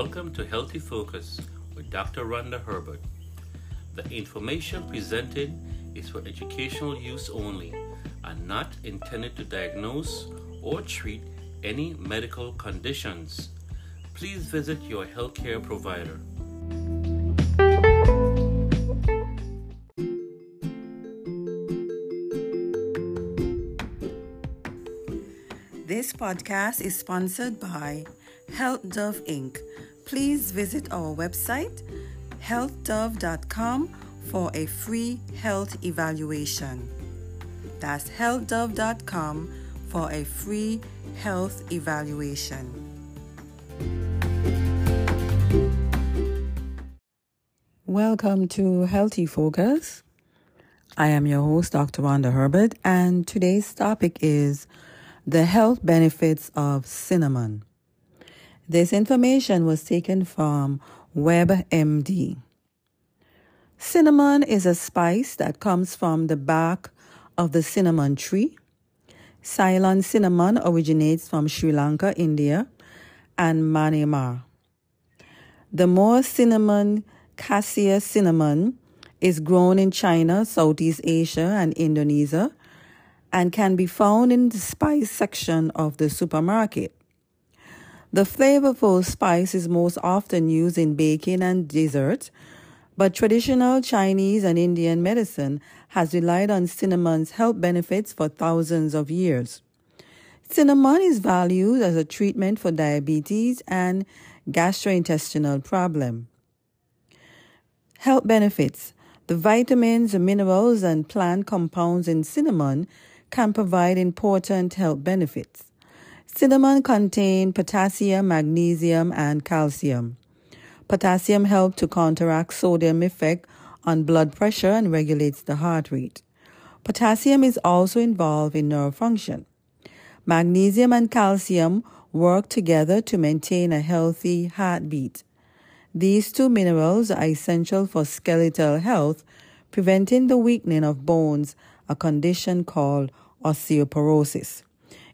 Welcome to Healthy Focus with Dr. Rhonda Herbert. The information presented is for educational use only and not intended to diagnose or treat any medical conditions. Please visit your healthcare provider. This podcast is sponsored by Health Dove, Inc. Please visit our website, healthdove.com, for a free health evaluation. That's healthdove.com for a free health evaluation. Welcome to Healthy Focus. I am your host, Dr. Rhonda Herbert, and today's topic is the health benefits of cinnamon. This information was taken from WebMD. Cinnamon is a spice that comes from the bark of the cinnamon tree. Ceylon cinnamon originates from Sri Lanka, India, and Myanmar. The more cinnamon, Cassia cinnamon, is grown in China, Southeast Asia, and Indonesia, and can be found in the spice section of the supermarket. The flavorful spice is most often used in baking and desserts, but traditional Chinese and Indian medicine has relied on cinnamon's health benefits for thousands of years. Cinnamon is valued as a treatment for diabetes and gastrointestinal problems. Health benefits. The vitamins, minerals, and plant compounds in cinnamon can provide important health benefits. Cinnamon contains potassium, magnesium, and calcium. Potassium helps to counteract sodium effect on blood pressure and regulates the heart rate. Potassium is also involved in nerve function. Magnesium and calcium work together to maintain a healthy heartbeat. These two minerals are essential for skeletal health, preventing the weakening of bones, a condition called osteoporosis.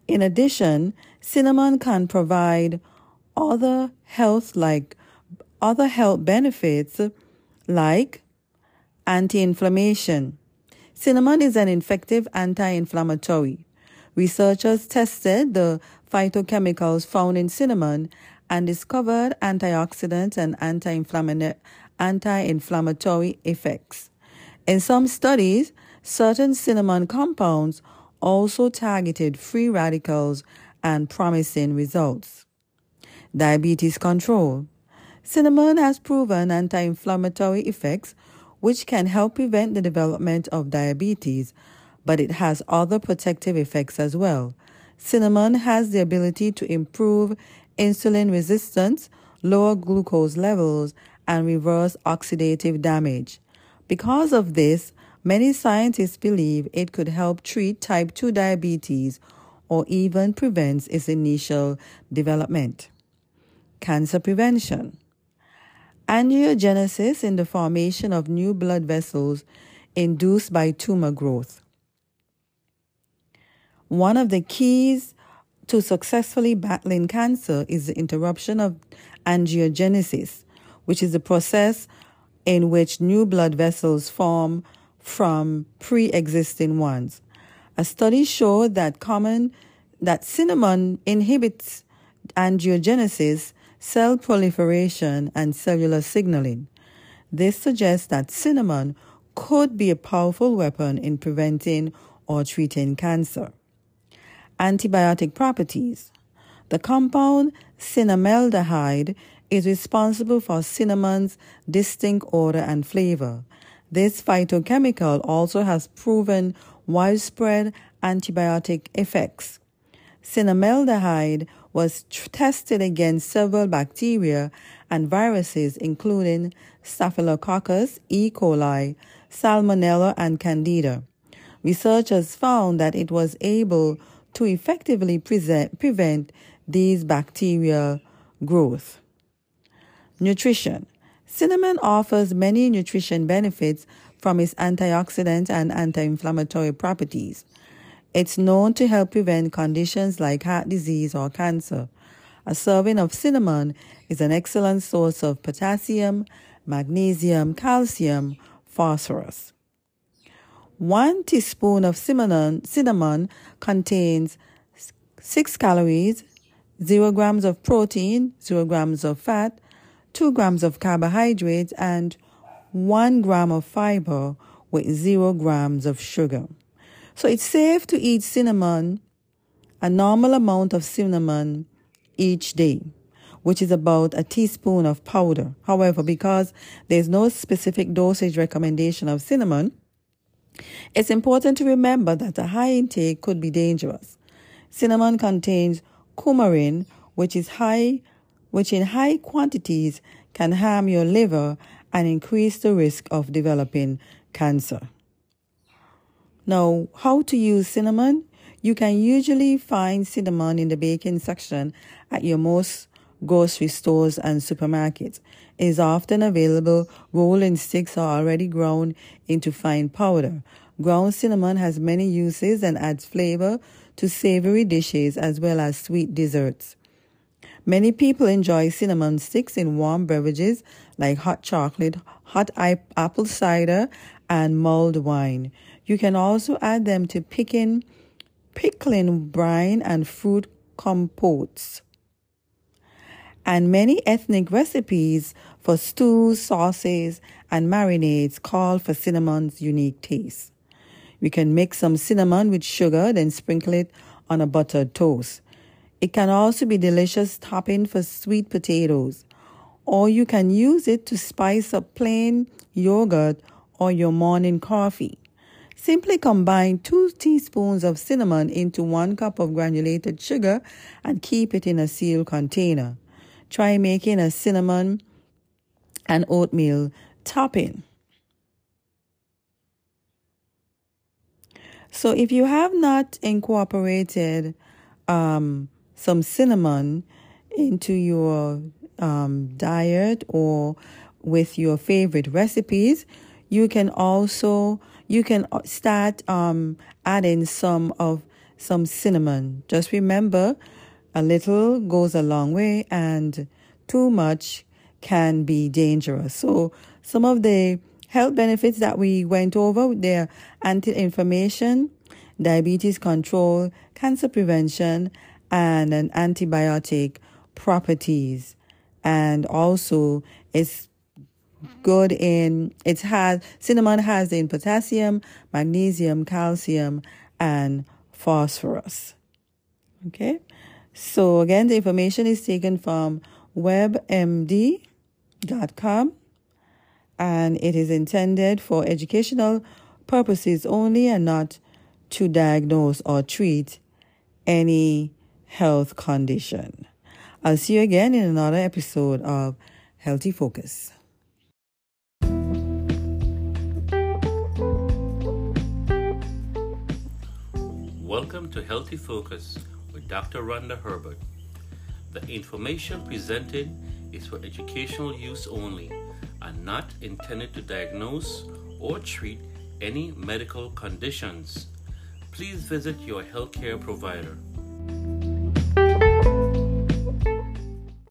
In addition, cinnamon can provide other health benefits like anti-inflammation. Cinnamon is an effective anti-inflammatory. Researchers tested the phytochemicals found in cinnamon and discovered antioxidants and anti-inflammatory effects. In some studies, certain cinnamon compounds also targeted free radicals and promising results. Diabetes control. Cinnamon has proven anti-inflammatory effects which can help prevent the development of diabetes, but it has other protective effects as well. Cinnamon has the ability to improve insulin resistance, lower glucose levels, and reverse oxidative damage. Because of this, many scientists believe it could help treat type 2 diabetes or even prevents its initial development. Cancer prevention. Angiogenesis in the formation of new blood vessels induced by tumor growth. One of the keys to successfully battling cancer is the interruption of angiogenesis, which is the process in which new blood vessels form from pre-existing ones. A study showed that cinnamon inhibits angiogenesis, cell proliferation, and cellular signaling. This suggests that cinnamon could be a powerful weapon in preventing or treating cancer. Antibiotic properties. The compound cinnamaldehyde is responsible for cinnamon's distinct odor and flavor. This phytochemical also has proven widespread antibiotic effects. Cinnamaldehyde was tested against several bacteria and viruses, including Staphylococcus, E. coli, Salmonella, and Candida. Researchers found that it was able to effectively prevent these bacterial growth. Nutrition. Cinnamon offers many nutrition benefits from its antioxidant and anti-inflammatory properties. It's known to help prevent conditions like heart disease or cancer. A serving of cinnamon is an excellent source of potassium, magnesium, calcium, phosphorus. 1 teaspoon of cinnamon contains 6 calories, 0 grams of protein, 0 grams of fat, 2 grams of carbohydrates, and 1 gram of fiber with 0 grams of sugar. So it's safe to eat cinnamon, a normal amount of cinnamon each day, which is about a teaspoon of powder. However, because there's no specific dosage recommendation of cinnamon, it's important to remember that a high intake could be dangerous. Cinnamon contains coumarin, which in high quantities can harm your liver and increase the risk of developing cancer. Now, how to use cinnamon? You can usually find cinnamon in the baking section at your most grocery stores and supermarkets. It is often available rolled in sticks or already ground into fine powder. Ground cinnamon has many uses and adds flavor to savory dishes as well as sweet desserts. Many people enjoy cinnamon sticks in warm beverages like hot chocolate, hot apple cider, and mulled wine. You can also add them to pickling brine and fruit compotes. And many ethnic recipes for stews, sauces, and marinades call for cinnamon's unique taste. You can mix some cinnamon with sugar, then sprinkle it on a buttered toast. It can also be delicious topping for sweet potatoes, or you can use it to spice up plain yogurt or your morning coffee. Simply combine 2 teaspoons of cinnamon into 1 cup of granulated sugar and keep it in a sealed container. Try making a cinnamon and oatmeal topping. So if you have not incorporated some cinnamon into your diet or with your favorite recipes, you can start adding some cinnamon. Just remember, a little goes a long way and too much can be dangerous. So some of the health benefits that we went over, they're anti-inflammation, diabetes control, cancer prevention, and an antibiotic properties. And also it's good in, cinnamon has in potassium, magnesium, calcium, and phosphorus. Okay. So again, the information is taken from WebMD.com, and it is intended for educational purposes only and not to diagnose or treat any health condition. I'll see you again in another episode of Healthy Focus. Welcome to Healthy Focus with Dr. Rhonda Herbert. The information presented is for educational use only and not intended to diagnose or treat any medical conditions. Please visit your healthcare provider.